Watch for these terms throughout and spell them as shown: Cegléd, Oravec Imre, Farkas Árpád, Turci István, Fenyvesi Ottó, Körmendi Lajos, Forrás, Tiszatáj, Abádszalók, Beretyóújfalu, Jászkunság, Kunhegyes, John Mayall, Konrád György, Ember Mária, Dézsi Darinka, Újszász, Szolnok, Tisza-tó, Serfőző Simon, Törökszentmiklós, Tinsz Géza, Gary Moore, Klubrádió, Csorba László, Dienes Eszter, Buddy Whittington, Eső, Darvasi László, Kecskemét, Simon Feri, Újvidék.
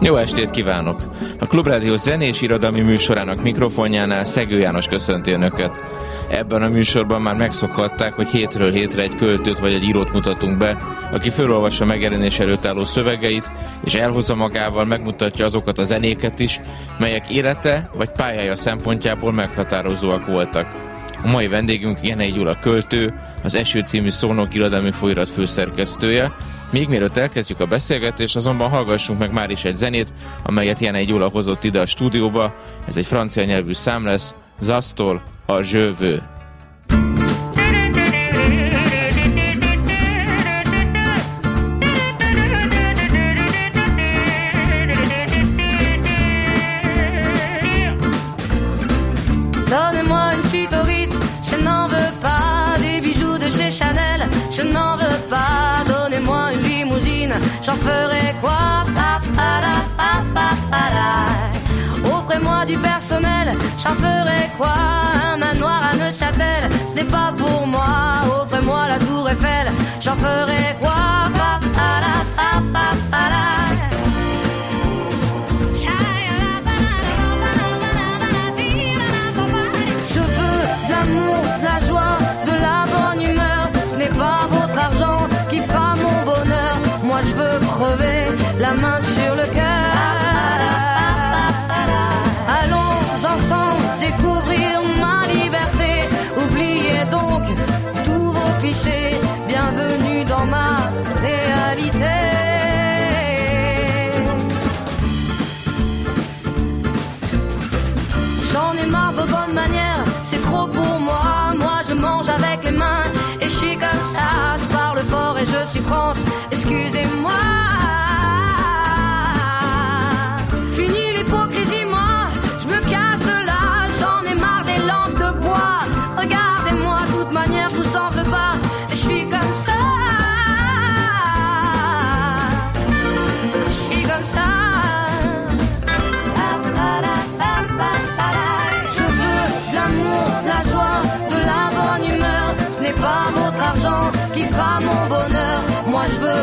Jó estét kívánok! A Klubrádió zenés irodalmi műsorának mikrofonjánál Szegő János köszönti Önöket. Ebben a műsorban már megszokhatták, hogy hétről hétre egy költőt vagy egy írót mutatunk be, aki fölolvassa megjelenés előtt álló szövegeit, és elhozza magával, megmutatja azokat a zenéket is, melyek élete vagy pályája szempontjából meghatározóak voltak. A mai vendégünk Jenei Gyula költő, az Eső című Szolnok irodalmi folyirat főszerkesztője. Még mielőtt elkezdjük a beszélgetést, azonban hallgassunk meg már is egy zenét, amelyet Jenei Gyula hozott ide a stúdióba. Ez egy francia nyelvű szám lesz, Zasztól a Jövő. Donne-moi une suite au Ritz, je n'en veux pas des bijoux de chez Chanel, je n'en veux pas, donnez-moi une limousine, j'en ferai quoi? Pa, pa, da, pa, pa, pa, da. Offrez-moi du personnel, j'en ferai quoi? Un manoir à Neuchâtel, ce n'est pas pour moi. Offrez-moi la tour Eiffel, j'en ferai quoi? Pa, pa, da, pa, pa, pa, da. Je veux de l'amour, de la joie, de la bonne humeur. Ce n'est pas votre argent qui fera mon bonheur. Moi je veux crever la main sur le cœur. Allons ensemble découvrir ma liberté. Oubliez donc tous vos clichés. Bienvenue dans ma réalité. J'en ai marre de bonnes manières, c'est trop pour moi. Moi je mange avec les mains et je suis comme ça. Je parle fort et je suis franche, excusez-moi. Fini l'hypocrisie, moi je me casse de là. J'en ai marre des lampes de bois. Regardez-moi, de toute manière je vous en veux pas. Et je suis comme ça. Je suis comme ça. Ce n'est pas votre argent qui fera mon bonheur. Moi je veux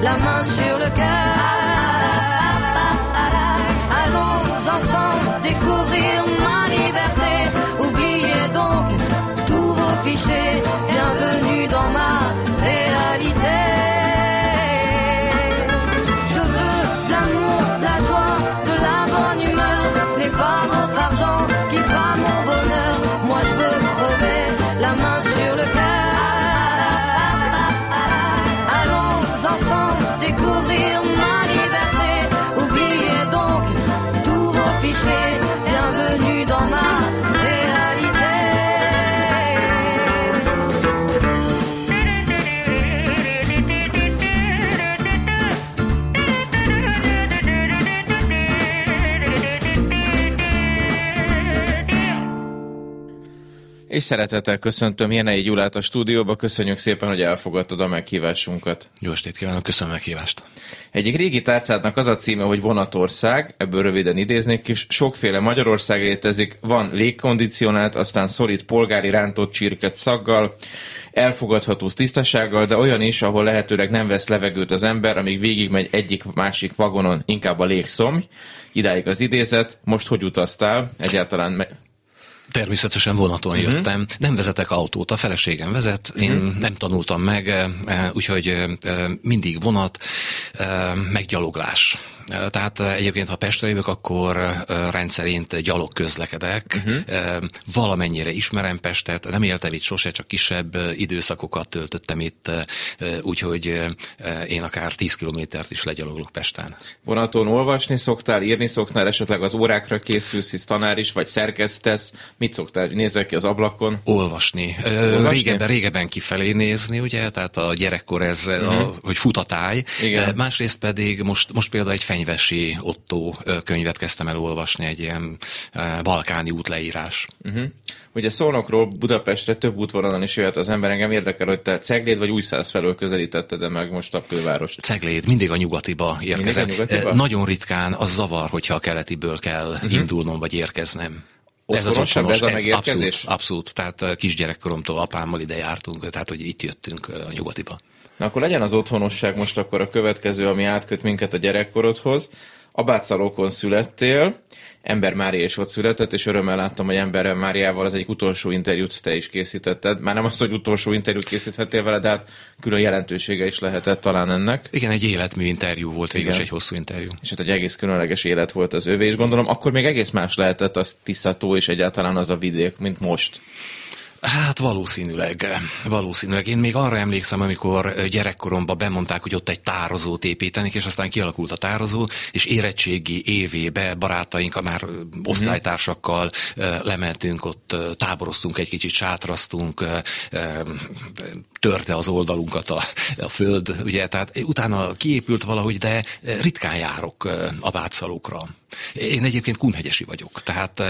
La main sur le cœur. Allons ensemble découvrir ma liberté. Oubliez donc tous vos clichés. Bienvenue dans ma réalité. Je veux de l'amour, de la joie, de la bonne humeur. Ce n'est pas votre argent qui fera mon bonheur. Moi je veux crever la main sur le cœur. Découvrir ma liberté, oubliez donc tous vos clichés, bienvenue dans ma réalité. és szeretettel köszöntöm Jenei Gyulát a stúdióba. Köszönjük szépen, hogy elfogadtad a meghívásunkat. Jó estét kívánok, köszönöm a meghívást. Egyik régi tárcádnak az a címe, hogy Vonatország, ebből röviden idéznék is. Sokféle Magyarország létezik, van légkondicionált, aztán szolid polgári rántott csirket szaggal, elfogadható tisztasággal, de olyan is, ahol lehetőleg nem vesz levegőt az ember, amíg végigmegy egyik-másik vagonon, inkább a légszomj. Idáig az idézet. Most hogy utaztál? Egyáltalán... Természetesen vonaton jöttem. Nem vezetek autót, a feleségem vezet, én nem tanultam meg, úgyhogy mindig vonat, meggyaloglás. Tehát egyébként, ha Pestre jövök, akkor rendszerint gyalog közlekedek. Valamennyire ismerem Pestet, nem éltem itt sose, csak kisebb időszakokat töltöttem itt, úgyhogy én akár 10 kilométert is legyaloglok Pesten. Vonaton olvasni szoktál, írni szoktál, esetleg az órákra készülsz, hisz tanár is, vagy szerkesztesz. Mit szoktál? Nézel ki az ablakon? Olvasni. Régebben kifelé nézni, ugye? Tehát a gyerekkor ez, hogy fut a táj. Másrészt pedig most például egy Fenyvesi Ottó könyvet kezdtem el olvasni, egy ilyen balkáni útleírás. Ugye Szolnokról Budapestre több útvonalon is jöhet az ember. Engem érdekel, hogy te Cegléd vagy Újszász felől közelítetted el meg most a fővárost? Cegléd, mindig a nyugatiba érkezem. Nagyon ritkán az zavar, hogyha a keletiből kell indulnom vagy érkeznem. Otthonosabb ez a megérkezés? Abszolút. Tehát kisgyerekkoromtól apámmal ide jártunk, tehát hogy itt jöttünk a nyugatiba. Na akkor legyen az otthonosság most akkor a következő, ami átköt minket a gyerekkorodhoz. Abádszalókon születtél, Ember Mária is ott született, és örömmel láttam, hogy Ember Máriával az egyik utolsó interjút te is készítetted. Már nem az, hogy utolsó interjút készíthettél vele, de hát külön jelentősége is lehetett talán ennek. Igen, egy életmű interjú volt, végülis egy hosszú interjú. És hát egy egész különleges élet volt az övé, és gondolom akkor még egész más lehetett az Tisza-tó és egyáltalán az a vidék, mint most. Hát valószínűleg. Én még arra emlékszem, amikor gyerekkoromban bemondták, hogy ott egy tározót építenek, és aztán kialakult a tározó, és érettségi évébe barátaink, már osztálytársakkal lementünk, ott táboroztunk egy kicsit, sátraztunk, törte az oldalunkat a föld, ugye, tehát utána kiépült valahogy, de ritkán járok Abádszalókra. Én egyébként kunhegyesi vagyok. Tehát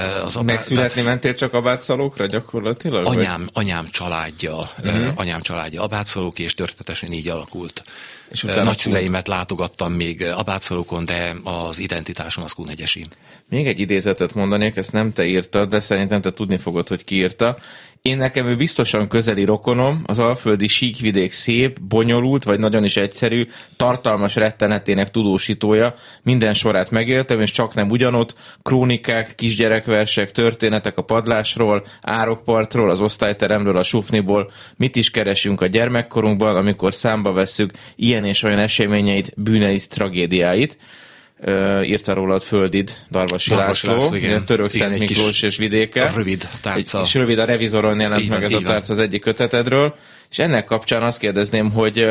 megszületni mentél csak Abádszalókra gyakorlatilag? Anyám családja Abádszalók, és történetesen így alakult. És nagyszüleimet látogattam még Abádszalókon, de az identitásom az kunhegyesi. Még egy idézetet mondanék, ezt nem te írtad, de szerintem te tudni fogod, hogy ki írta. Én nekem ő biztosan közeli rokonom, az alföldi síkvidék szép, bonyolult, vagy nagyon is egyszerű, tartalmas rettenetének tudósítója. Minden sorát megéltem, és csak nem ugyanott. Krónikák, kisgyerekversek, történetek a padlásról, árokpartról, az osztályteremről, a sufniból. Mit is keresünk a gyermekkorunkban, amikor számba vesszük ilyen és olyan eseményeit, bűneit, tragédiáit. Írta rólad földid, Darvasi László, Törökszentmiklós és vidéke. Rövid tárca. És rövid, a Revizoron jelent így meg van, ez a tárca az egyik kötetedről. És ennek kapcsán azt kérdezném, hogy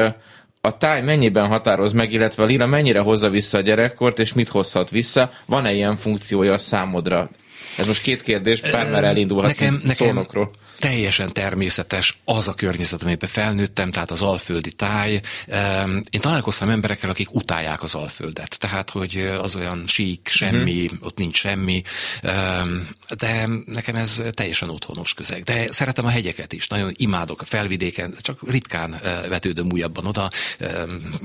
a táj mennyiben határoz meg, illetve a lila mennyire hozza vissza a gyerekkort, és mit hozhat vissza? Van-e ilyen funkciója a számodra? Ez most két kérdés, bármár elindulhat Szolnokról. Teljesen természetes az a környezet, amiben felnőttem, tehát az alföldi táj. Én találkoztam emberekkel, akik utálják az alföldet. Tehát, hogy az olyan sík, semmi, ott nincs semmi. De nekem ez teljesen otthonos közeg. De szeretem a hegyeket is. Nagyon imádok a felvidéken, csak ritkán vetődöm újabban oda.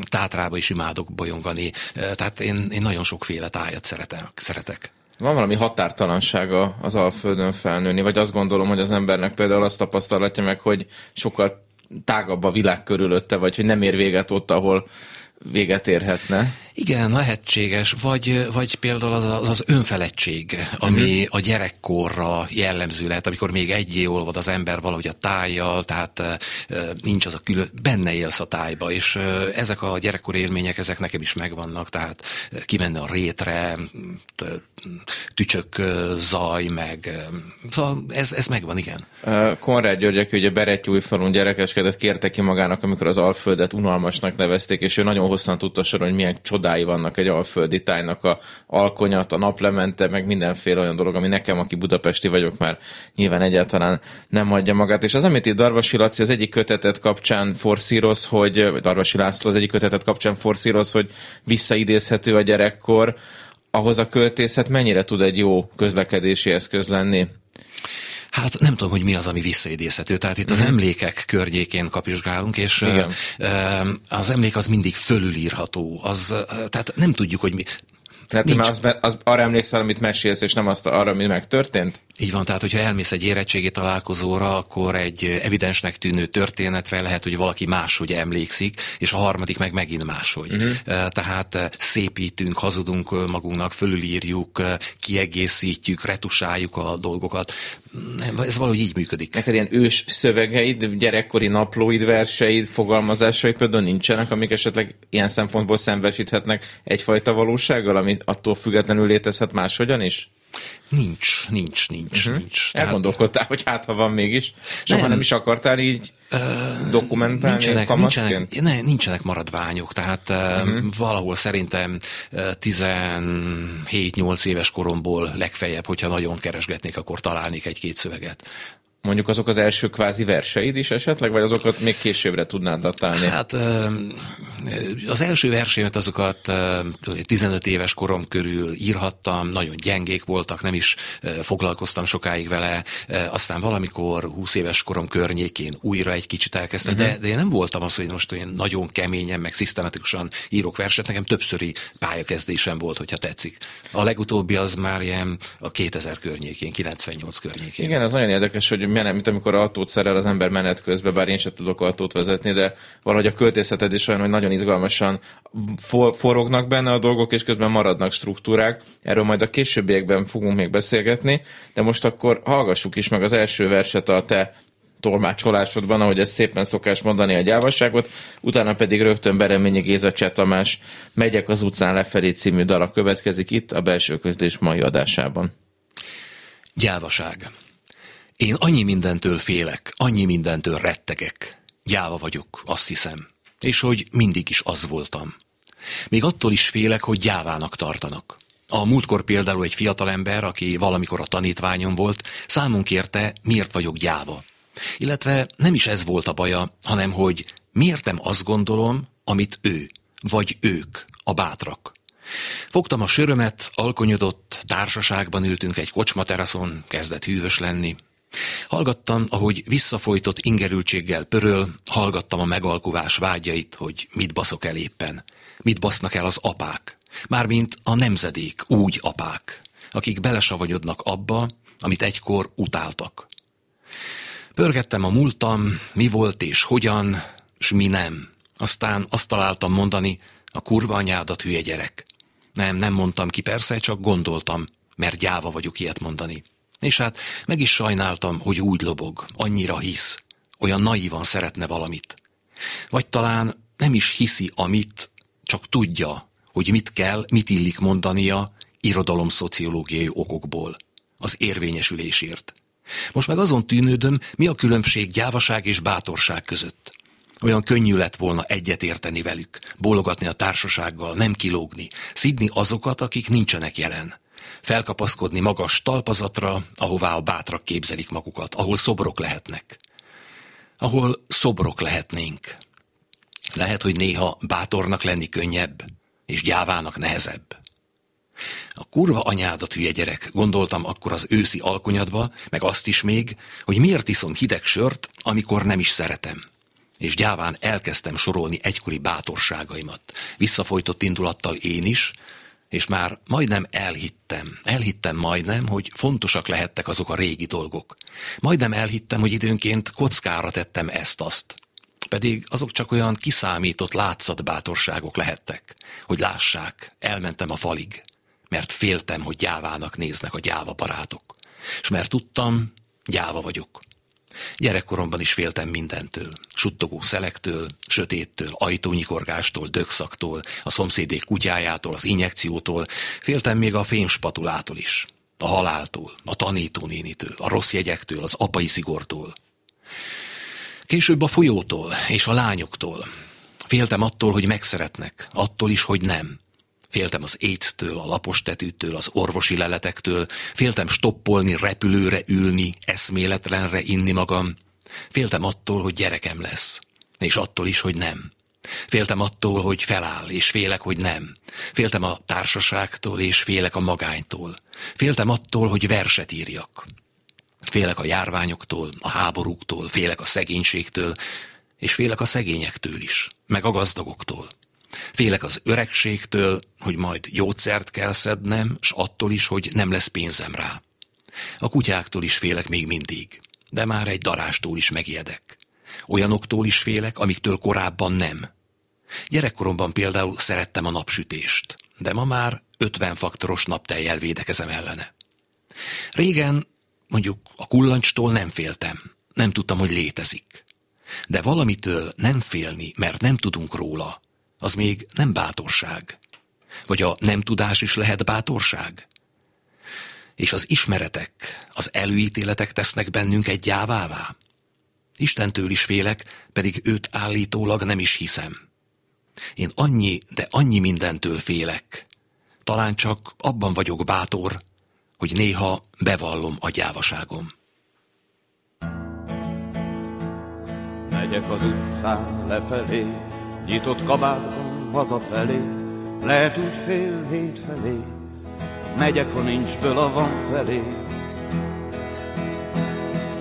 Tátrába is imádok bolyongani. Tehát én nagyon sokféle tájat szeretek. Van valami határtalansága az alföldön felnőni, vagy azt gondolom, hogy az embernek például azt tapasztalhatja meg, hogy sokkal tágabb a világ körülötte, vagy hogy nem ér véget ott, ahol véget érhetne. Igen, lehetséges, vagy például az önfeledtség, ami a gyerekkorra jellemző lehet, amikor még egyé olvad az ember valahogy a tájjal, tehát nincs az a benne élsz a tájba, és ezek a gyerekkor élmények, ezek nekem is megvannak, tehát kimenne a rétre, tücsök zaj, meg szóval ez megvan, igen. Konrád György, aki ugye Beretyóújfalun gyerekeskedett, kérte ki magának, amikor az alföldet unalmasnak nevezték, és ő nagyon hosszan tudta sorolni, hogy milyen csodái vannak egy alföldi tájnak, a alkonyat, a naplemente, meg mindenféle olyan dolog, ami nekem, aki budapesti vagyok, már nyilván egyáltalán nem adja magát. És az, amit itt Darvasi Laci az egyik kötetet kapcsán forszíroz, hogy Darvasi László az egyik kötetet kapcsán forszíroz, hogy visszaidézhető a gyerekkor, ahhoz a költészet mennyire tud egy jó közlekedési eszköz lenni? hát nem tudom, hogy mi az, ami visszaidézhető. Tehát itt az emlékek környékén kapizsgálunk, és az emlék az mindig fölülírható. Tehát nem tudjuk, hogy mi... Tehát már az arra emlékszel, amit mesélsz, és nem azt arra, ami megtörtént? Így van, tehát hogyha elmész egy érettségi találkozóra, akkor egy evidensnek tűnő történetre lehet, hogy valaki máshogy emlékszik, és a harmadik meg megint máshogy. Tehát szépítünk, hazudunk magunknak, fölülírjuk, kiegészítjük, retusáljuk a dolgokat. Ez valahogy így működik. Neked ilyen ős szövegeid, gyerekkori naplóid, verseid, fogalmazásaid például nincsenek, amik esetleg ilyen szempontból szembesíthetnek egyfajta valósággal, ami attól függetlenül létezhet máshogyan is? Nincs. Nincs. Elgondolkodtál, hogy hát ha van mégis? Soha nem is akartál így dokumentálni kamaszként? Nincsenek maradványok, tehát valahol szerintem 17-8 éves koromból legfeljebb, hogyha nagyon keresgetnék, akkor találnék egy-két szöveget. Mondjuk azok az első kvázi verseid is esetleg, vagy azokat még későbbre tudnád datálni? Hát az első verseimet azokat 15 éves korom körül írhattam, nagyon gyengék voltak, nem is foglalkoztam sokáig vele, aztán valamikor 20 éves korom környékén újra egy kicsit elkezdtem, de én nem voltam az, hogy most én nagyon keményen, meg szisztematikusan írok verset, nekem többszöri pályakezdésem volt, hogyha tetszik. A legutóbbi az már ilyen a 2000 környékén, 98 környékén. Igen, ez nagyon érdekes, hogy mint amikor autót szerel az ember menet közben, bár én sem tudok autót vezetni, de valahogy a költészeted is olyan, hogy nagyon izgalmasan forognak benne a dolgok, és közben maradnak struktúrák. Erről majd a későbbiekben fogunk még beszélgetni, de most akkor hallgassuk is meg az első verset a te tolmácsolásodban, ahogy ezt szépen szokás mondani, a gyávaságot, utána pedig rögtön Bereményi Géza, Cseh Tamás, Megyek az utcán lefelé című dala következik itt a Belső közlés mai adásában. Gyávaság. Én annyi mindentől félek, annyi mindentől rettegek. Gyáva vagyok, azt hiszem. És hogy mindig is az voltam. Még attól is félek, hogy gyávának tartanak. A múltkor például egy fiatalember, aki valamikor a tanítványom volt, számon kérte, miért vagyok gyáva. Illetve nem is ez volt a baja, hanem hogy miért nem azt gondolom, amit ő, vagy ők, a bátrak. Fogtam a sörömet, alkonyodott, társaságban ültünk egy kocsmateraszon, kezdett hűvös lenni. Hallgattam, ahogy visszafojtott ingerültséggel pöröl, hallgattam a megalkuvás vágyait, hogy mit baszok el éppen. Mit basznak el az apák, mármint a nemzedék, úgy apák, akik belesavanyodnak abba, amit egykor utáltak. Pörgettem a múltam, mi volt és hogyan, s mi nem. Aztán azt találtam mondani, a kurva anyádat, hülye gyerek. Nem mondtam ki persze, csak gondoltam, mert gyáva vagyok ilyet mondani. És hát meg is sajnáltam, hogy úgy lobog, annyira hisz, olyan naívan szeretne valamit. Vagy talán nem is hiszi, amit, csak tudja, hogy mit kell, mit illik mondania irodalomszociológiai okokból, az érvényesülésért. Most meg azon tűnődöm, mi a különbség gyávaság és bátorság között. Olyan könnyű lett volna egyetérteni velük, bólogatni a társasággal, nem kilógni, szidni azokat, akik nincsenek jelen. Felkapaszkodni magas talpazatra, ahová a bátrak képzelik magukat, ahol szobrok lehetnek. Ahol szobrok lehetnénk. Lehet, hogy néha bátornak lenni könnyebb, és gyávának nehezebb. A kurva anyádat, hülye gyerek, gondoltam akkor az őszi alkonyadba, meg azt is még, hogy miért iszom hideg sört, amikor nem is szeretem. És gyáván elkezdtem sorolni egykori bátorságaimat. Visszafojtott indulattal én is, és már majdnem elhittem majdnem, hogy fontosak lehettek azok a régi dolgok. Majdnem elhittem, hogy időnként kockára tettem ezt-azt. Pedig azok csak olyan kiszámított látszatbátorságok lehettek, hogy lássák, elmentem a falig, mert féltem, hogy gyávának néznek a gyáva barátok. És mert tudtam, gyáva vagyok. Gyerekkoromban is féltem mindentől, suttogó szelektől, sötéttől, ajtónyikorgástól, dögszaktól, a szomszédék kutyájától, az injekciótól, féltem még a fémspatulától is, a haláltól, a tanítónénitől, a rossz jegyektől, az apai szigortól. Később a folyótól és a lányoktól. Féltem attól, hogy megszeretnek, attól is, hogy nem. Féltem az AIDS-től, a lapostetűtől, az orvosi leletektől, féltem stoppolni, repülőre ülni, eszméletlenre inni magam. Féltem attól, hogy gyerekem lesz, és attól is, hogy nem. Féltem attól, hogy feláll, és félek, hogy nem. Féltem a társaságtól, és félek a magánytól. Féltem attól, hogy verset írjak. Félek a járványoktól, a háborúktól, félek a szegénységtől, és félek a szegényektől is, meg a gazdagoktól. Félek az öregségtől, hogy majd gyógyszert kell szednem, s attól is, hogy nem lesz pénzem rá. A kutyáktól is félek még mindig, de már egy darástól is megijedek. Olyanoktól is félek, amiktől korábban nem. Gyerekkoromban például szerettem a napsütést, de ma már 50 faktoros naptejjel védekezem ellene. Régen, mondjuk a kullancstól nem féltem, nem tudtam, hogy létezik. De valamitől nem félni, mert nem tudunk róla, az még nem bátorság. Vagy a nem tudás is lehet bátorság? És az ismeretek, az előítéletek tesznek bennünk eggyávává? Istentől is félek, pedig őt állítólag nem is hiszem. Én annyi, de annyi mindentől félek. Talán csak abban vagyok bátor, hogy néha bevallom a gyávaságom. Megyek az utcán lefelé, nyitott kabátban hazafelé, lehet úgy 6:30 felé. Megyek, ha nincs ből a van felé.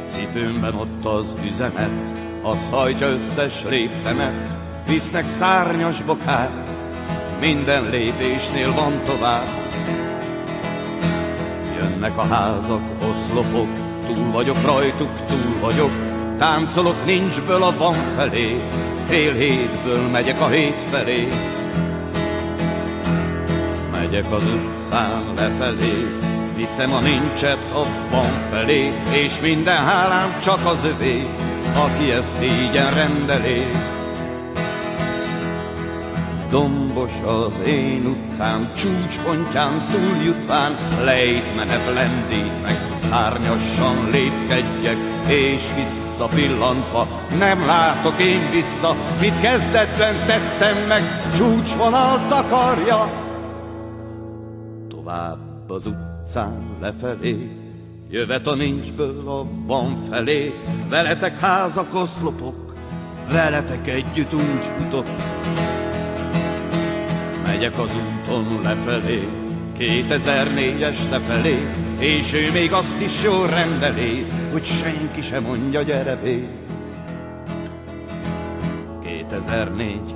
Cipőmben ott az üzenet, az hajtja összes léptemet, visznek szárnyas bokát, minden lépésnél van tovább. Jönnek a házak, oszlopok, túl vagyok rajtuk, túl vagyok, táncolok nincsből a van felé, 6:30 megyek a 7 felé. Megyek az utcán lefelé, viszem a nincset a van felé, és minden hálám csak az övé, aki ezt ígyen rendelé. Dombos az én utcám, csúcspontján túljutván, lejt menet lendít meg, szárnyasan lépkedjek, és visszapillantva nem látok én vissza, mit kezdetben tettem meg, csúcsvonal takarja. Tovább az utcán lefelé, jövet a nincsből a van felé, veletek házak, oszlopok, veletek együtt úgy futok. Megyek az úton lefelé, 2004-es lefelé, és ő még azt is jól rendelé, hogy senki sem mondja gyere bé.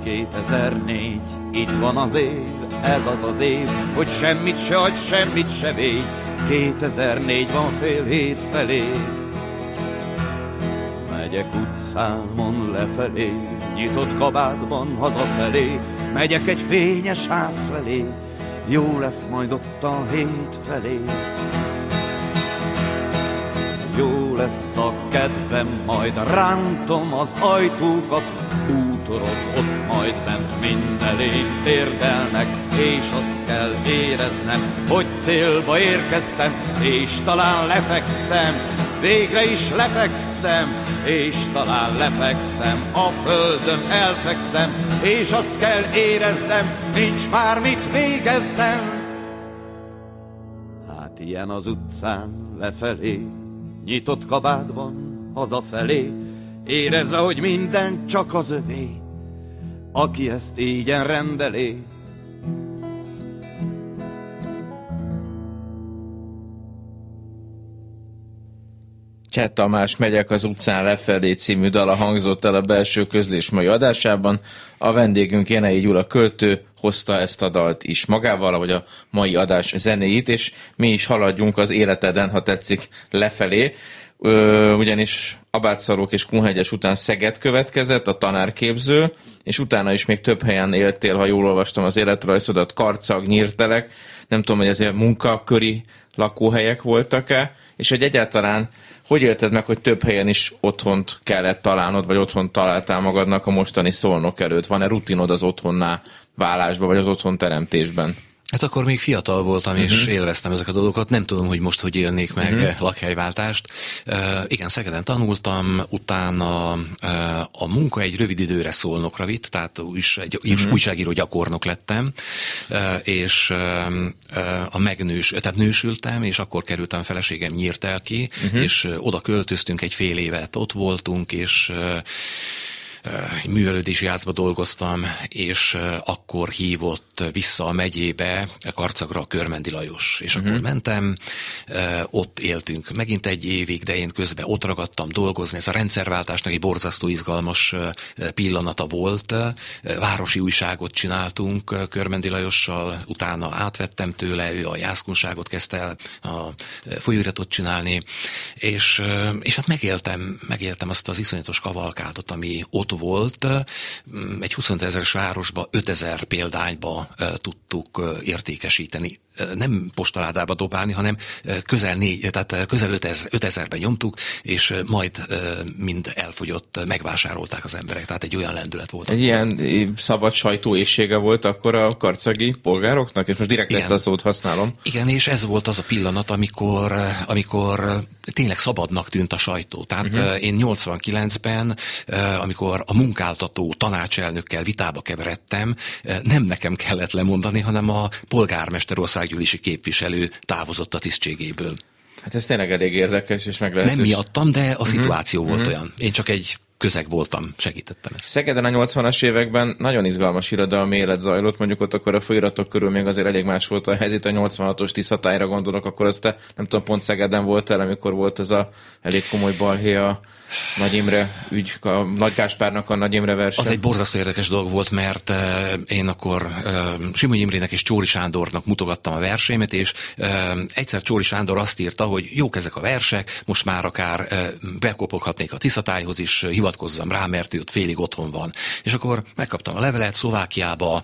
2004, itt van az év, ez az az év, hogy semmit se adj, semmit se végy. 2004 van 6:30 felé. Megyek utcámon lefelé, nyitott kabátban hazafelé, megyek egy fényes ház felé, jó lesz majd ott a 7 felé. Jó lesz a kedvem, majd rántom az ajtókat, útorok ott majd bent mindenén térdelnek, és azt kell éreznem, hogy célba érkeztem, és talán lefekszem, végre is lefekszem, és talán lefekszem, a földön elfekszem, és azt kell éreznem, nincs már mit végeznem. Hát ilyen az utcán lefelé, nyitott kabátban hazafelé, érezve, hogy minden csak az övé, aki ezt ígyen rendelé. Cseh Tamás Megyek az utcán lefelé című dala hangzott el a Belső közlés mai adásában. A vendégünk Jenei Gyula költő hozta ezt a dalt is magával, ahogy a mai adás zenéit, és mi is haladjunk az életeden, ha tetszik, lefelé. Ugyanis Abádszalók és Kunhegyes után Szeged következett, a tanárképző, és utána is még több helyen éltél, ha jól olvastam az életrajzodat, Karcag, Nyírtelek, nem tudom, hogy azért munkaköri lakóhelyek voltak-e, és hogy egyáltalán hogy élted meg, hogy több helyen is otthont kellett találnod, vagy otthon találtál magadnak a mostani Szolnok előtt? Van-e rutinod az otthonná válásban, vagy az otthon teremtésben? Hát akkor még fiatal voltam, és élveztem ezeket a dolgokat. Nem tudom, hogy most hogy élnék meg lakhelyváltást. Igen, Szegeden tanultam, utána a munka egy rövid időre Szolnokra vitt, tehát újságíró gyakornok lettem, és tehát nősültem, és akkor kerültem feleségem Nyírtelki, és oda költöztünk egy fél évet, ott voltunk, és művelődési házba dolgoztam, és akkor hívott vissza a megyébe, Karcagra a Körmendi Lajos. És akkor mentem, ott éltünk megint egy évig, de én közben ott ragadtam dolgozni. Ez a rendszerváltásnak egy borzasztó izgalmas pillanata volt. Városi újságot csináltunk Körmendi Lajossal, utána átvettem tőle, ő a Jászkunságot kezdte el a folyóiratot csinálni, és hát megéltem azt az iszonyatos kavalkádot, ami ott volt. Egy 25 000-es városba 5000 példányba tudtuk értékesíteni. Nem postaládába dobálni, hanem közel 5000-ben nyomtuk, és majd mind elfogyott, megvásárolták az emberek. Tehát egy olyan lendület volt. Egy ilyen szabad sajtóészsége volt akkor a karcagi polgároknak, és most direkt ezt a szót használom. Igen, és ez volt az a pillanat, amikor tényleg szabadnak tűnt a sajtó. Tehát én 89-ben, amikor a munkáltató tanácselnökkel vitába keveredtem, nem nekem kellett lemondani, hanem a polgármester országgyűlési képviselő távozott a tisztségéből. Hát ez tényleg elég érdekes és meglehetős. Nem miattam, de a szituáció volt olyan. Én csak egy közeg voltam, segítettem ezt. Szegeden a 80-as években nagyon izgalmas irodalmi élet zajlott, mondjuk ott akkor a folyóiratok körül még azért elég más volt a helyzet, a 86-os Tiszatájra gondolok, akkor azt te, nem tudom, pont Szegeden voltál, amikor volt ez a elég komoly balhé a Nagy Imre ügy, a Nagy Gáspárnak a Nagy Imre verse. Az egy borzasztó érdekes dolog volt, mert én akkor Simonyi Imrének és Csoóri Sándornak mutogattam a versémet, és egyszer Csoóri Sándor azt írta, hogy jók ezek a versek, most már akár bekopoghatnék a Tiszatájhoz is, hivatkozzam rá, mert ő ott félig otthon van. És akkor megkaptam a levelet, Szlovákiába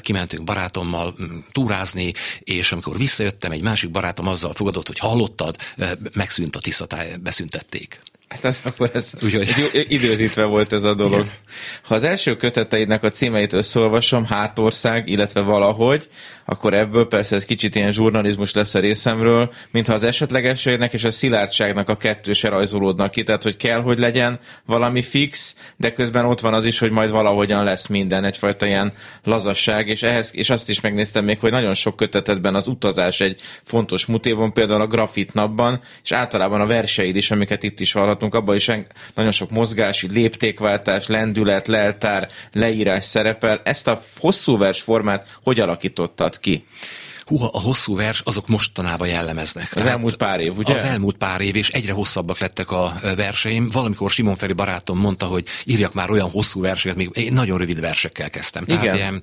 kimentünk barátommal túrázni, és amikor visszajöttem, egy másik barátom azzal fogadott, hogy hallottad, megszűnt a Tiszatáj, beszüntették. Hát akkor ez időzítve volt ez a dolog. Ha az első köteteidnek a címeit összeolvasom, Hátország, illetve Valahogy, akkor ebből persze ez kicsit ilyen zsurnalizmus lesz a részemről, mintha az esetlegességnek és a szilárdságnak a kettőse rajzolódnak ki, tehát hogy kell, hogy legyen valami fix, de közben ott van az is, hogy majd valahogyan lesz minden, egyfajta ilyen lazasság, és ehhez, és azt is megnéztem még, hogy nagyon sok kötetedben az utazás egy fontos motívum, például a Grafit napban, és általában a verseid is, amiket itt is hallhatunk, abban is nagyon sok mozgási, léptékváltás, lendület, leltár, leírás szerepel. Ezt a hosszú vers formát hogy alakítottad ki? Húha, a hosszú vers, azok mostanában jellemeznek. Az elmúlt pár év, ugye? Az elmúlt pár év, és egyre hosszabbak lettek a verseim. Valamikor Simon Feri barátom mondta, hogy írjak már olyan hosszú verseket, még én nagyon rövid versekkel kezdtem. Igen. Tehát ilyen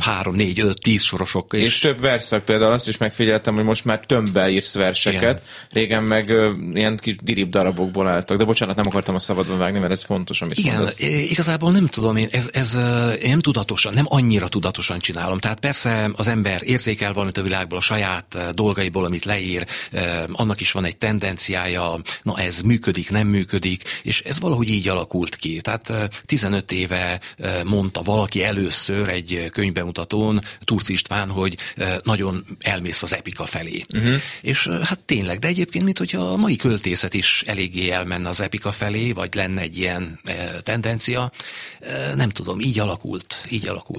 3, 4, 5, 10 sorosok. És több verszak, például azt is megfigyeltem, hogy most már tömbbe írsz verseket. Igen. Régen meg ilyen kis dirib darabokból álltak. De bocsánat, nem akartam a szabadban vágni, mert ez fontos, amit mondasz. Igazából nem tudom, én ez nem tudatosan, nem annyira tudatosan csinálom. Tehát persze az ember érzékel valamit a világból, a saját dolgaiból, amit leír, annak is van egy tendenciája, na ez működik, nem működik, és ez valahogy így alakult ki. Tehát 15 éve mondta valaki először egy könyvbemutatón, Turci István, hogy nagyon elmész az epika felé. És hát tényleg, de egyébként, mint hogyha a mai költészet is eléggé elmenne az epika felé, vagy lenne egy ilyen tendencia, nem tudom, így alakult.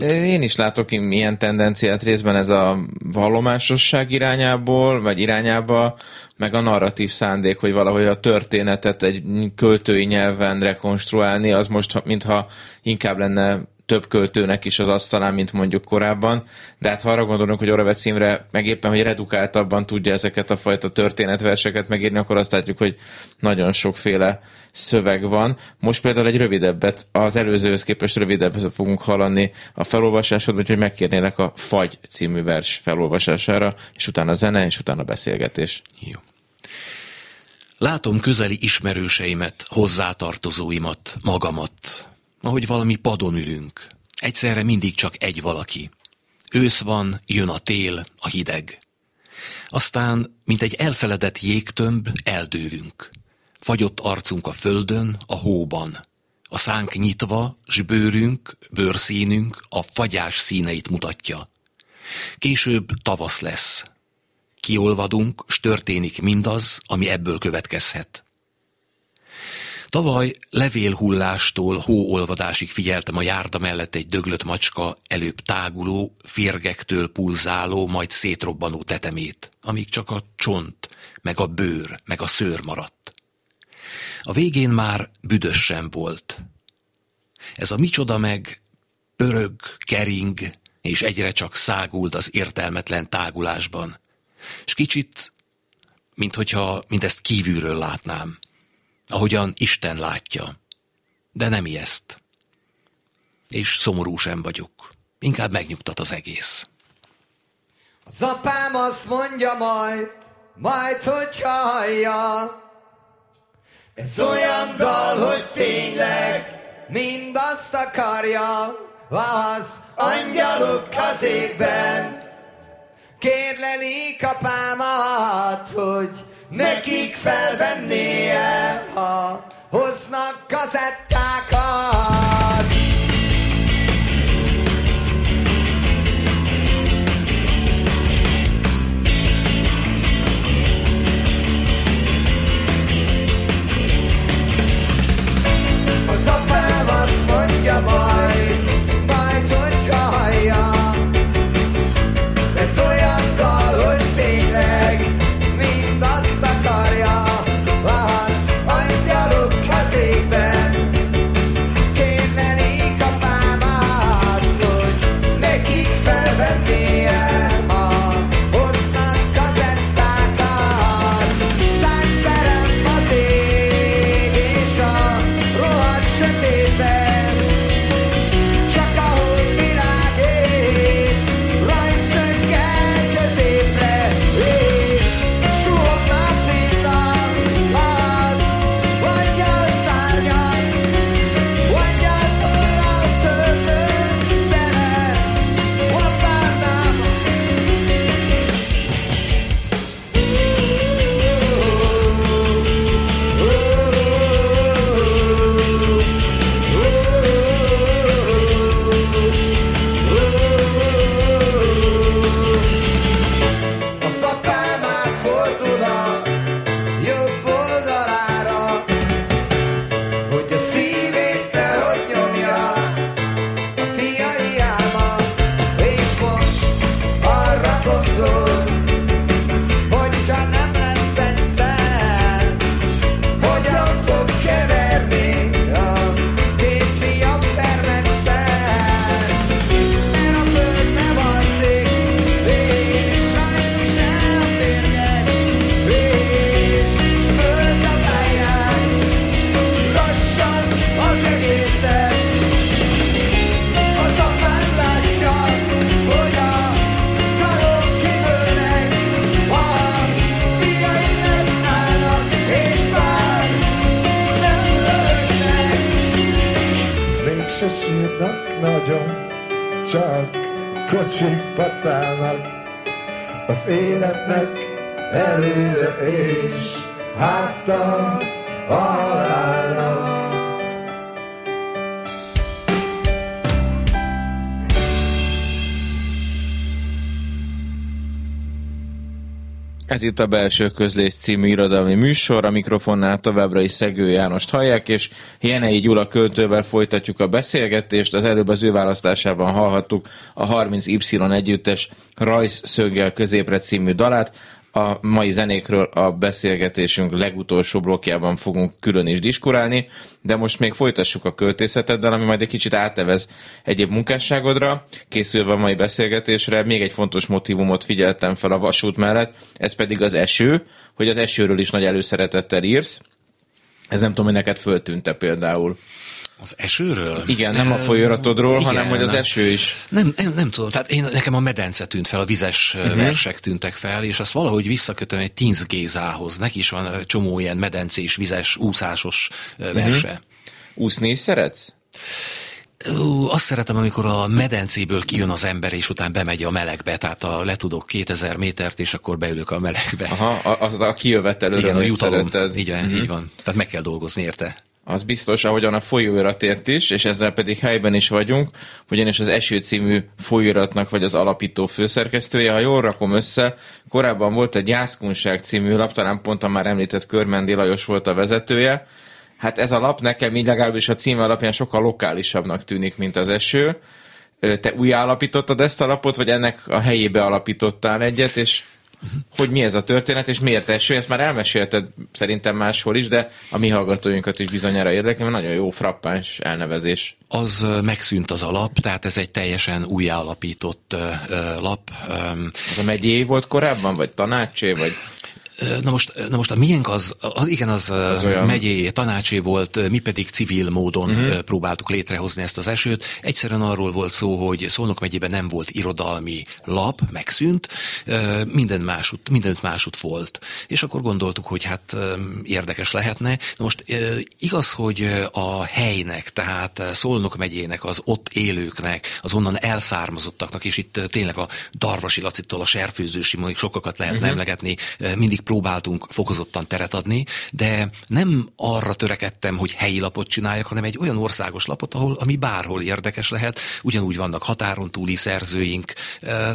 Én is látok ilyen tendenciát, részben ez a vallomásosság irányából, vagy irányába, meg a narratív szándék, hogy valahogy a történetet egy költői nyelven rekonstruálni, az most mintha inkább lenne több költőnek is az asztalán, mint mondjuk korábban, de hát ha arra gondolunk, hogy Oravec Imre meg éppen, hogy redukáltabban tudja ezeket a fajta történetverseket megírni, akkor azt látjuk, hogy nagyon sokféle szöveg van. Most például egy rövidebbet, az előzőhöz képest rövidebbet fogunk hallani a felolvasásodban, úgyhogy megkérnélek a Fagy című vers felolvasására, és utána zene, és utána beszélgetés. Jó. Látom közeli ismerőseimet, hozzátartozóimat, magamat, ahogy valami padon ülünk. Egyszerre mindig csak egy valaki. Ősz van, jön a tél, a hideg. Aztán, mint egy elfeledett jégtömb, eldőlünk. Fagyott arcunk a földön, a hóban. A szánk nyitva, s bőrszínünk a fagyás színeit mutatja. Később tavasz lesz. Kiolvadunk, s történik mindaz, ami ebből következhet. Tavaly levélhullástól hóolvadásig figyeltem a járda mellett egy döglött macska előbb táguló, férgektől pulzáló, majd szétrobbanó tetemét, amíg csak a csont, meg a bőr, meg a szőr maradt. A végén már büdös sem volt. Ez a micsoda meg pörög, kering, és egyre csak száguld az értelmetlen tágulásban. És kicsit, minthogyha mindezt kívülről látnám, ahogyan Isten látja. De nem ijeszt. És szomorú sem vagyok. Inkább megnyugtat az egész. Az apám azt mondja majd hogyha hallja, ez olyan dal, hogy tényleg mindazt akarja, az angyalok az égben. Kérlelik apámat, hogy nekik felvennie, ha hoznak kazettákat. Az apám azt mondja majd hogy hallja, ez olyan dal, hogy tényleg mindazt akarja, az angyalok az égben. Kérlelik apámat, hogy nekik felvennie, ha hoznak kazettákat. Táncterem az ég és a rohadt sötétben, csak a holdvilág ég, rajszöggel középre, és suhognak mindan az angyal szárnyan, angyal tollal töltött tele hoppárnám. Az apám átfordul a jobb oldalára, hogy a szívét nehogy nyomja a fia hiába, és most arra gondol, hogyha nem lesz egyszer, hogyan fog keverni a két fiam permetszer. Mert a föld nem alszik, és rajtuk se a férjek, és fölszabálják lassan az egészet. Az apám látja, hogy a karok kibőlnek, a fiai nem állnak, és már nem lőnek. Mégse sírnak nagyon, csak kocsik passzálnak. Az életnek előre és hátra a halálnak. Ez itt a Belső közlés című irodalmi műsor, a mikrofonnál továbbra is Szegő Jánost hallják, és Jenei Gyula költővel folytatjuk a beszélgetést. Az előbb az ő választásában hallhattuk a 30Y együttes Rajszszöggel középre című dalát. A mai zenékről a beszélgetésünk legutolsó blokkjában fogunk külön is diskurálni, de most még folytassuk a költészeteddel, ami majd egy kicsit átevez egyéb munkásságodra. Készülve a mai beszélgetésre még egy fontos motívumot figyeltem fel a vasút mellett, ez pedig az eső, hogy az esőről is nagy előszeretettel írsz. Ez nem tudom, hogy neked föltűnt-e például. Az esőről? Igen, nem a folyóratodról, hanem hogy az eső is. Nem tudom, tehát nekem a medence tűnt fel, a vizes versek tűntek fel, és azt valahogy visszakötöm egy Tinsz Gézához. Neki is van csomó ilyen medencés, vizes, úszásos verse. Úszni is szeretsz? Azt szeretem, amikor a medencéből kijön az ember, és utána bemegy a melegbe, tehát le tudok 2000 métert, és akkor beülök a melegbe. Aha, az a kijövetel öröm, hogy szereted. Igen, így van. Tehát meg kell dolgozni érte. Az biztos, ahogyan a folyóiratért is, és ezzel pedig helyben is vagyunk, ugyanis az Eső című folyóiratnak vagy az alapító főszerkesztője. Ha jól rakom össze, korábban volt egy Jászkunság című lap, talán pont a már említett Körmendi Lajos volt a vezetője. Hát ez a lap nekem így legalábbis a címe alapján sokkal lokálisabbnak tűnik, mint az Eső. Te újjáalapítottad ezt a lapot, vagy ennek a helyébe alapítottál egyet, és... hogy mi ez a történet, és miért Eső. Ezt már elmesélted szerintem máshol is, de a mi hallgatóinkat is bizonyára érdekli, mert nagyon jó, frappáns elnevezés. Az megszűnt az alap, tehát ez egy teljesen újjáalapított lap. Az a megyéi volt korábban, vagy tanácsé, vagy... Na most a miénk az megyéjé, tanácsé volt, mi pedig civil módon próbáltuk létrehozni ezt az Esőt. Egyszerűen arról volt szó, hogy Szolnok megyében nem volt irodalmi lap, megszűnt, mindenütt másút volt. És akkor gondoltuk, hogy hát érdekes lehetne. Na most igaz, hogy a helynek, tehát Szolnok megyének, az ott élőknek, az onnan elszármazottaknak, és itt tényleg a Darvasi Lacitól a Serfőző Simonig sokakat lehetne emlegetni, mindig próbáltunk fokozottan teret adni, de nem arra törekedtem, hogy helyi lapot csináljak, hanem egy olyan országos lapot, ami bárhol érdekes lehet, ugyanúgy vannak határon túli szerzőink,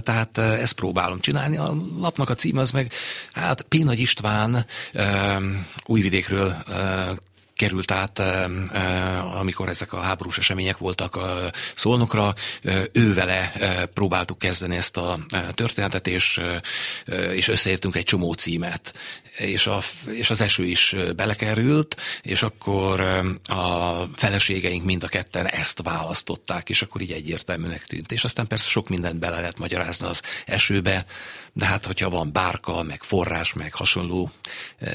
tehát ezt próbálom csinálni. A lapnak a címe az meg, hát P. Nagy István Újvidékről került át, amikor ezek a háborús események voltak a Szolnokra. Ővele próbáltuk kezdeni ezt a történetet, és összeértünk egy csomó címet. És az Eső is belekerült, és akkor a feleségeink mind a ketten ezt választották, és akkor így egyértelműnek tűnt. És aztán persze sok mindent bele lehet magyarázni az Esőbe, de hát, hogyha van Bárka, meg Forrás, meg hasonló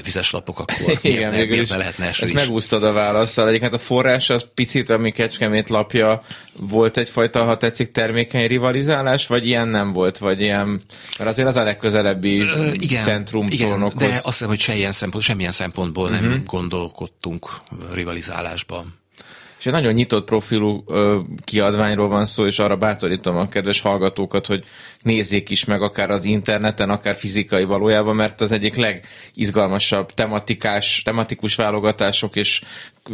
vizeslapok, akkor miért lehetne Eső is. Ezt megúsztad a válaszsal. Egyébként a Forrás az picit, ami Kecskemét lapja, volt egyfajta, ha tetszik, termékeny rivalizálás, vagy ilyen nem volt, vagy ilyen, mert azért az a legközelebbi centrum Szolnokhoz. De azt hiszem, hogy semmilyen szempontból nem gondolkodtunk rivalizálásban. És egy nagyon nyitott profilú kiadványról van szó, és arra bátorítom a kedves hallgatókat, hogy nézzék is meg akár az interneten, akár fizikai valójában, mert az egyik legizgalmasabb tematikus válogatások, és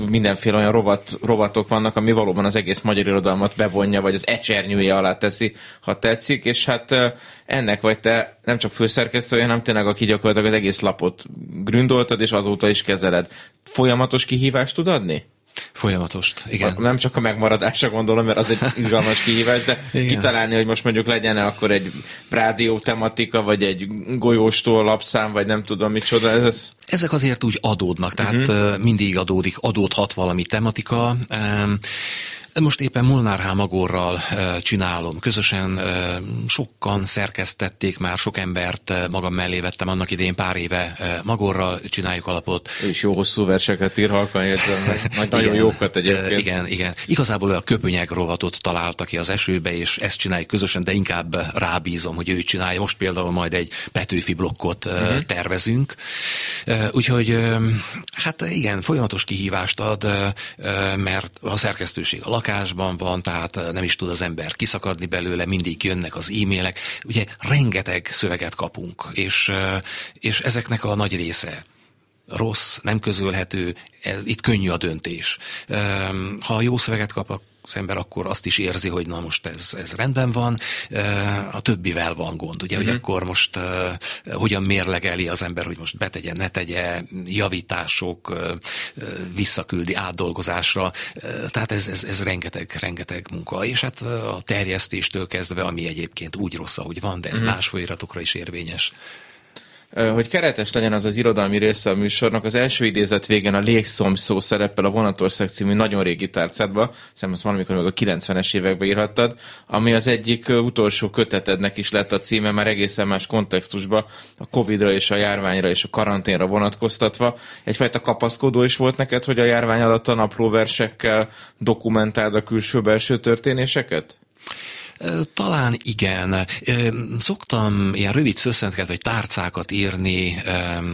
mindenféle olyan rovatok vannak, ami valóban az egész magyar irodalmat bevonja, vagy az ecsernyője alá teszi, ha tetszik, és hát ennek vagy te nem csak főszerkesztője, hanem tényleg, aki gyakorlatilag az egész lapot gründoltad, és azóta is kezeled. Folyamatos kihívást tud adni? Folyamatos, igen. Nem csak a megmaradásra gondolom, mert az egy izgalmas kihívás, de igen. Kitalálni, hogy most mondjuk legyen akkor egy rádió tematika, vagy egy golyóstól lapszám, vagy nem tudom micsoda. Ezek azért úgy adódnak, tehát mindig adódhat valami tematika. Most éppen Molnár H. Magorral csinálom. Közösen sokan szerkesztették már, sok embert magam mellé vettem annak idején, pár éve Magorral csináljuk alapot. És jó hosszú verseket ír, halkan érzem. Nagyon jókat egyébként. Igen. Igazából a köpönyeg rovatot találta ki az Esőbe, és ezt csináljuk közösen, de inkább rábízom, hogy ő csinálja. Most például majd egy Petőfi blokkot tervezünk. Úgyhogy hát igen, folyamatos kihívást ad, mert a szerkesztőség a lakásban van, tehát nem is tud az ember kiszakadni belőle, mindig jönnek az e-mailek. Ugye rengeteg szöveget kapunk, és ezeknek a nagy része rossz, nem közölhető, itt könnyű a döntés. Ha jó szöveget kap az ember, akkor azt is érzi, hogy na most ez rendben van, a többivel van gond, ugye, hogy akkor most hogyan mérlegeli az ember, hogy most betegye, ne tegye, javítások, visszaküldi átdolgozásra, tehát ez rengeteg munka, és hát a terjesztéstől kezdve, ami egyébként úgy rossz, ahogy van, de ez más folyaratokra is érvényes. Hogy keretes legyen az irodalmi része a műsornak, az első idézet végén a légszomszó szerepel a Vonatország című nagyon régi tárcádba, szerintem azt valamikor meg a 90-es években írhattad, ami az egyik utolsó kötetednek is lett a címe, már egészen más kontextusban, a Covid-ra és a járványra és a karanténra vonatkoztatva. Egyfajta kapaszkodó is volt neked, hogy a járvány alatt a naplóversekkel dokumentáld a külső-belső történéseket? Talán igen. Szoktam ilyen rövid szösszenteket vagy tárcákat írni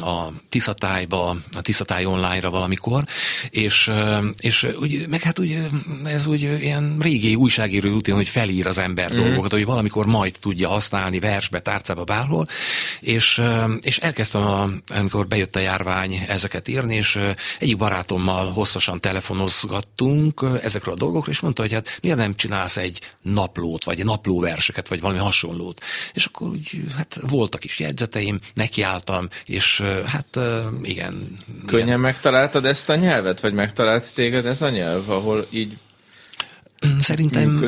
a Tiszatájba, a Tiszatáj online-ra valamikor, és úgy, meg hát úgy, ez úgy ilyen régi újságíró rutin, hogy felír az ember dolgokat, hogy valamikor majd tudja használni versbe, tárcába, bárhol, és elkezdtem, amikor bejött a járvány, ezeket írni, és egyik barátommal hosszasan telefonozgattunk ezekről a dolgokról, és mondta, hogy hát miért nem csinálsz egy naplót, vagy naplóverseket, vagy valami hasonlót. És akkor úgy, hát voltak is jegyzeteim, nekiálltam, és hát igen. Könnyen megtaláltad ezt a nyelvet, vagy megtalált téged ez a nyelv, ahol így Szerintem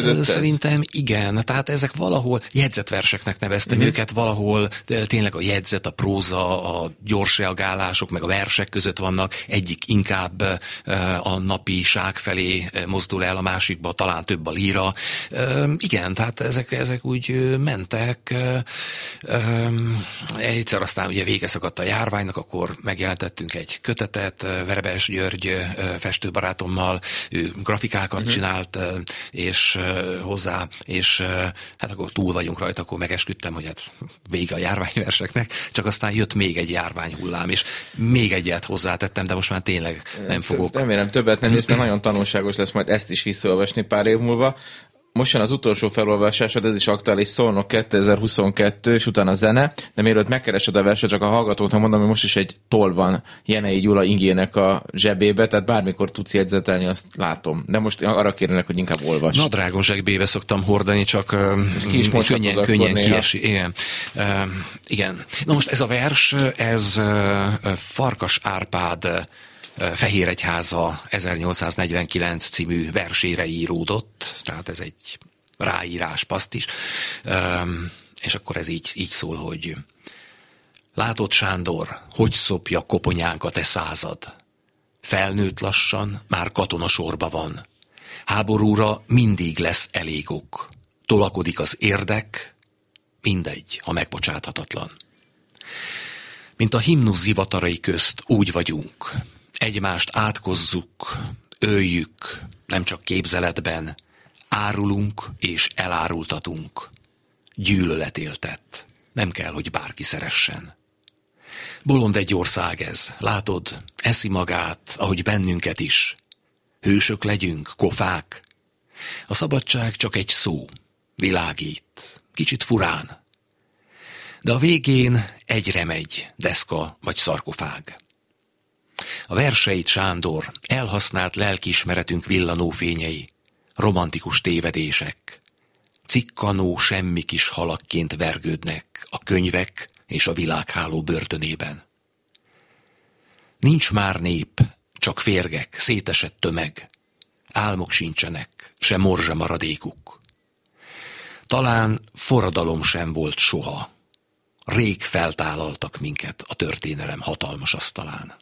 igen. Tehát ezek valahol jegyzetverseknek neveztem őket, valahol tényleg a jegyzet, a próza, a gyors reagálások, meg a versek között vannak. Egyik inkább a napiság felé mozdul el, a másikba talán több a líra. Igen, tehát ezek úgy mentek. Egyszer aztán ugye vége szakadt a járványnak, akkor megjelentettünk egy kötetet Verebes György festőbarátommal, ő grafikákat csinált, és hozzá, és hát akkor túl vagyunk rajta, akkor megesküdtem, hogy hát vége a járványverseknek, csak aztán jött még egy járványhullám, és még egyet hozzátettem, de most már tényleg nem fogok. Remélem többet nem néz, mert nagyon tanulságos lesz majd ezt is visszaolvasni pár év múlva. Most jön az utolsó felolvasásod, ez is aktuális, Szolnok 2022, és utána zene, de mielőtt megkeresed a verset, csak a hallgatóknak mondom, hogy most is egy toll van Jenei Gyula ingének a zsebébe, tehát bármikor tudsz jegyzetelni, azt látom. De most arra kérnek, hogy inkább olvasd. Nadrágon zsebébe szoktam hordani, csak könnyen kiesik. Igen. Na most ez a vers, ez Farkas Árpád Fehéregyháza 1849 című versére íródott, tehát ez egy ráírás pasztis, és akkor ez így szól, hogy látod, Sándor, hogy szopja koponyánkat e század. Felnőtt lassan, már katona sorba van. Háborúra mindig lesz elég ok. Tolakodik az érdek, mindegy, ha megbocsáthatatlan. Mint a himnusz zivatarai közt úgy vagyunk. Egymást átkozzuk, öljük, nem csak képzeletben, árulunk és elárultatunk. Gyűlölet éltet, nem kell, hogy bárki szeressen. Bolond egy ország ez, látod, eszi magát, ahogy bennünket is. Hősök legyünk, kofák. A szabadság csak egy szó, világít, kicsit furán. De a végén egyre megy, deszka vagy szarkofág. A verseit, Sándor, elhasznált lelkiismeretünk villanófényei, romantikus tévedések, cikkanó semmi kis halakként vergődnek a könyvek és a világháló börtönében. Nincs már nép, csak férgek, szétesett tömeg, álmok sincsenek, se morzsa maradékuk. Talán forradalom sem volt soha, rég feltállaltak minket a történelem hatalmas asztalán.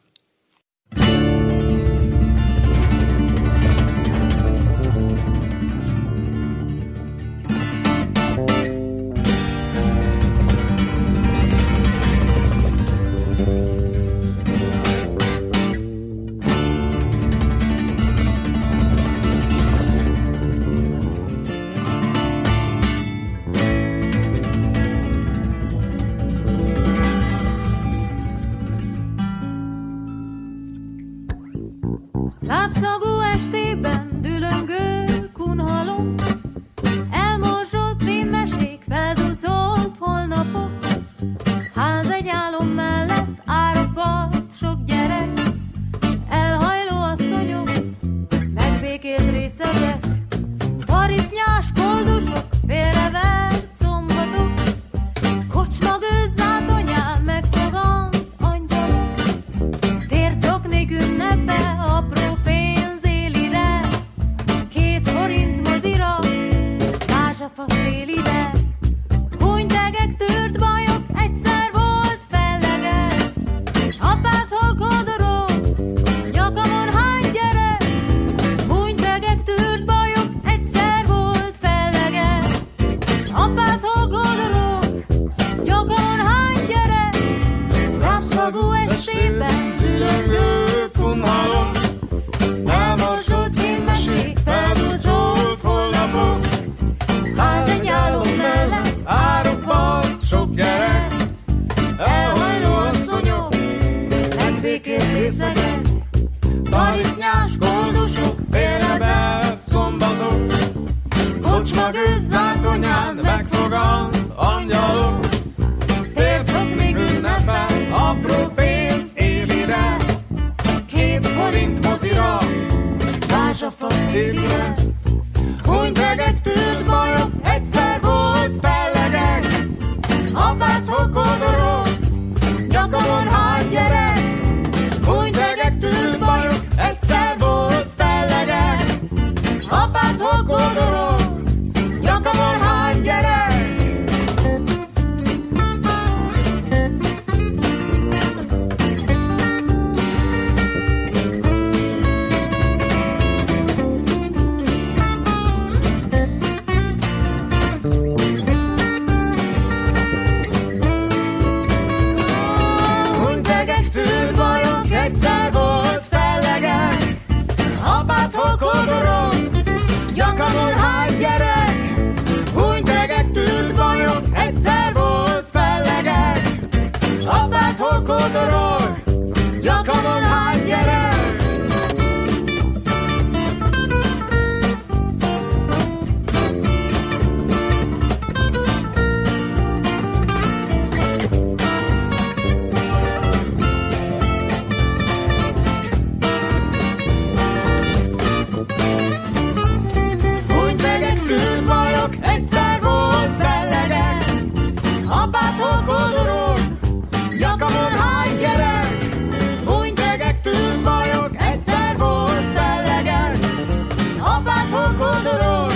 kódoló.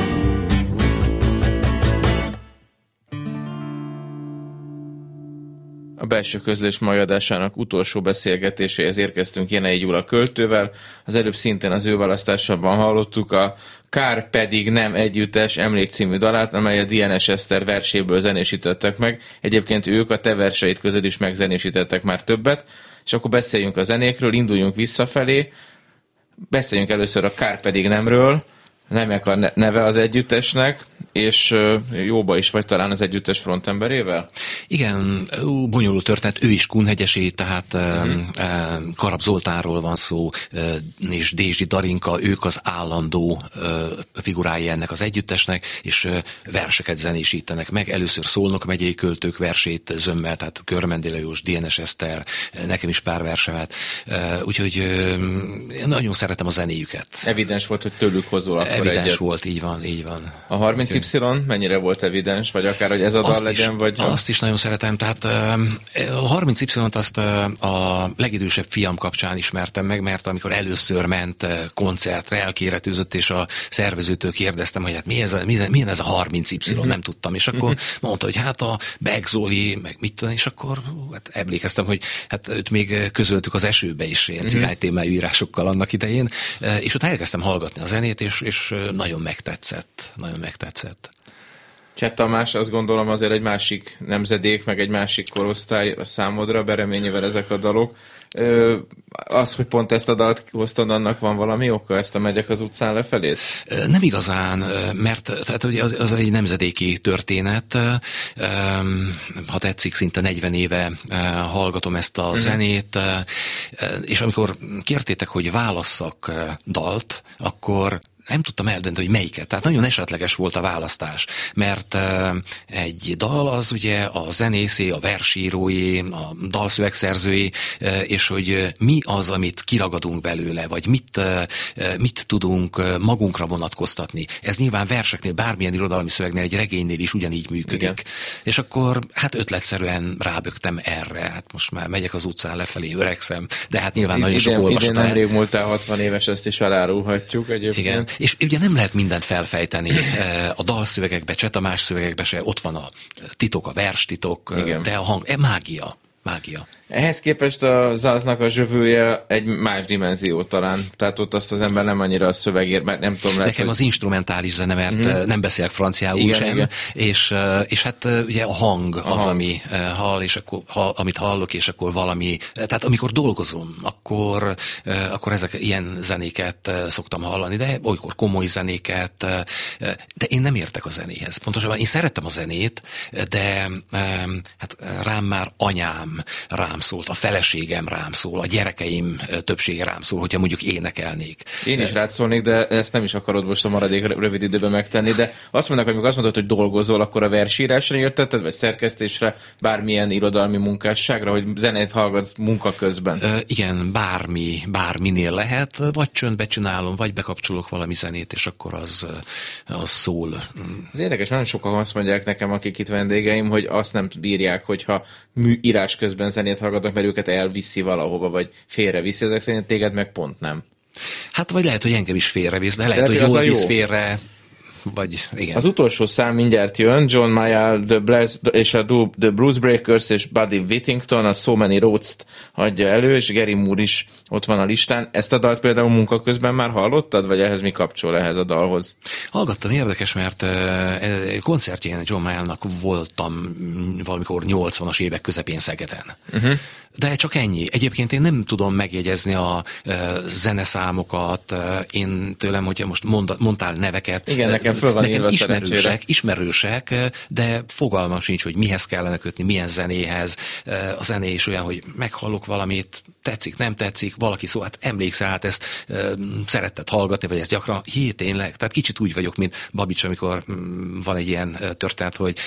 A belső közlés mai adásának utolsó beszélgetéséhez érkeztünk Jenei Gyula költővel. Az előbb szintén az ő választásában hallottuk a Kár pedig nem együttes emlékcímű dalát, amely a Dienes Eszter verséből zenésítettek meg. Egyébként ők a te verseid között is megzenésítettek már többet. És akkor beszéljünk a zenékről, induljunk visszafelé. Beszéljünk először a Kár pedig nemről. Nemek a neve az együttesnek, és jóba is vagy talán az együttes frontemberével? Igen, bonyolult történet, ő is kunhegyesi, tehát Karab Zoltánról van szó, és Dézsi Darinka, ők az állandó figurái ennek az együttesnek, és verseket zenésítenek meg. Először Szolnok megyei költők versét zömmel, tehát Körmendi Lajos, Dienes Eszter, nekem is pár versemet. Úgyhogy nagyon szeretem a zenéjüket. Evidens volt, hogy tőlük hozol a evidens volt, így van, így van. A 30Y mennyire volt evidens, vagy akár, hogy ez a dal legyen, vagy... Azt is nagyon szeretem, tehát a 30Y-t azt a legidősebb fiam kapcsán ismertem meg, mert amikor először ment koncertre, elkéretőzött, és a szervezőtől kérdeztem, hogy hát milyen ez a 30Y, nem tudtam, és akkor mondta, hogy hát a Begzoli, meg mit tudom, és akkor hát emlékeztem, hogy hát őt még közöltük az Esőbe is, ilyen cigány témájú írásokkal annak idején, és ott elkezdtem hallgatni a zenét, és nagyon megtetszett, nagyon megtetszett. Cseh Tamás, azt gondolom azért egy másik nemzedék, meg egy másik korosztály a számodra, Bereményivel ezek a dalok. Az, hogy pont ezt a dalt hoztad, annak van valami oka, ezt a Megyek az utcán lefelét? Nem igazán, mert tehát az egy nemzedéki történet. Ha tetszik, szinte 40 éve hallgatom ezt a zenét, és amikor kértétek, hogy válasszak dalt, akkor nem tudtam eldönteni, hogy melyiket. Tehát nagyon esetleges volt a választás, mert egy dal az ugye a zenészé, a versírói, a dalszövegszerzői, és hogy mi az, amit kiragadunk belőle, vagy mit tudunk magunkra vonatkoztatni. Ez nyilván verseknél, bármilyen irodalmi szövegnél, egy regénynél is ugyanígy működik. Igen. És akkor hát ötletszerűen rábögtem erre. Hát most már Megyek az utcán lefelé, öregszem, de hát nyilván nagyon sok olvastam. Idén nemrég múltál 60 éves, ezt is elárulhatjuk egyébként. Igen. És ugye nem lehet mindent felfejteni a dalszövegekbe, Cseh Tamás szövegekbe se, ott van a titok, a verstitok, igen, de a hang, mágia. Mágia. Ehhez képest a Zaznak a zsövője egy más dimenzió talán. Tehát ott azt az ember nem annyira a szövegért, mert nem tudom... Nekem hogy... az instrumentális zene, mert nem beszélek franciául, igen, sem, igen. És hát ugye a hang az, ami hall, és akkor, amit hallok, és akkor valami... Tehát amikor dolgozom, akkor ezek ilyen zenéket szoktam hallani, de olykor komoly zenéket, de én nem értek a zenéhez. Pontosabban én szerettem a zenét, de hát rám már anyám rám szólt, a feleségem rám szól, a gyerekeim többsége rám szól, hogyha mondjuk énekelnék. Én is rád szólnék, de ezt nem is akarod most a maradék rövid időben megtenni, de azt mondnak, amikor azt mondod, hogy dolgozol, akkor a versírásra értetted, vagy szerkesztésre, bármilyen irodalmi munkásságra, hogy zenét hallgatsz munka közben? Igen, bárminél lehet, vagy csöndbe csinálom, vagy bekapcsolok valami zenét, és akkor az szól. Az érdekes, nagyon sokan azt mondják nekem, akik itt vendégeim, hogy azt nem bírják, hogyha írás közben zenét hallgatnak, mert őket elviszi valahova, vagy félreviszi, ezek szerint téged meg pont nem. Hát vagy lehet, hogy engem is félrevisz, de lehet, hogy jól visz félre, vagy igen. Az utolsó szám mindjárt jön, John Mayall, The Blues Breakers és Buddy Whittington, a So Many Roads-t adja elő, és Gary Moore is ott van a listán. Ezt a dalt például munka közben már hallottad, vagy ehhez mi kapcsol ehhez a dalhoz? Hallgattam, érdekes, mert koncertjén John Mayallnak voltam valamikor 80-as évek közepén Szegeden. De csak ennyi. Egyébként én nem tudom megjegyezni a zeneszámokat, én tőlem, hogyha most mondtál neveket. Igen, nekem föl van írva szerencsére. Ismerősek, de fogalmam sincs, hogy mihez kellene kötni, milyen zenéhez. A zené is olyan, hogy meghallok valamit, tetszik, nem tetszik, valaki szó, hát emlékszel, hát ezt szeretted hallgatni, vagy ezt gyakran, tényleg, tehát kicsit úgy vagyok, mint Babics, amikor van egy ilyen történet, hogy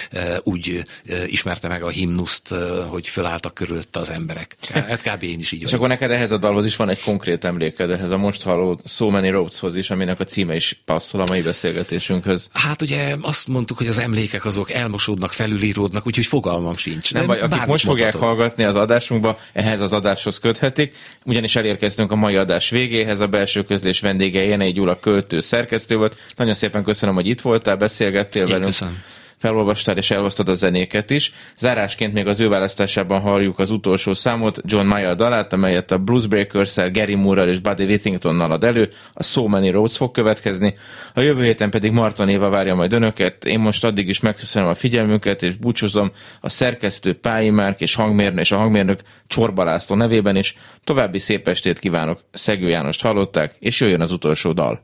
úgy ismerte meg a himnuszt, hogy fölálltak körülötte az emberek. Hát kb. Én is így vagyok. És akkor neked ehhez a dalhoz is van egy konkrét emléked, ehhez a most halló So Many Roadshoz is, aminek a címe is passzol a mai beszélgetésünkhöz. Hát ugye azt mondtuk, hogy az emlékek azok elmosódnak, felülíródnak, úgyhogy fogalmam sincs. Nem baj, akik most fogják hallgatni az adásunkba, ehhez az adáshoz köthet. ismerhetik, ugyanis elérkeztünk a mai adás végéhez. A belső közlés vendége Jenei Gyula költő, szerkesztő volt. Nagyon szépen köszönöm, hogy itt voltál, beszélgettél velünk. Köszönöm. Felolvastál és elhoztad a zenéket is. Zárásként még az ő választásában halljuk az utolsó számot, John Mayall dalát, amelyet a Blues Breakers-szel, Gary Moore-ral és Buddy Whittingtonnal ad elő. A So Many Roads fog következni. A jövő héten pedig Marton Éva várja majd önöket. Én most addig is megköszönöm a figyelmünket, és búcsúzom a szerkesztő Pályi Márk és a hangmérnök Csorba László nevében is. További szép estét kívánok. Szegő Jánost hallották, és jöjjön az utolsó dal.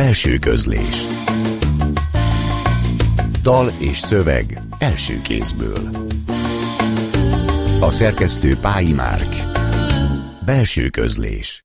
Belső közlés. Dal és szöveg első kézből. A szerkesztő Pályi Márk. Belső közlés.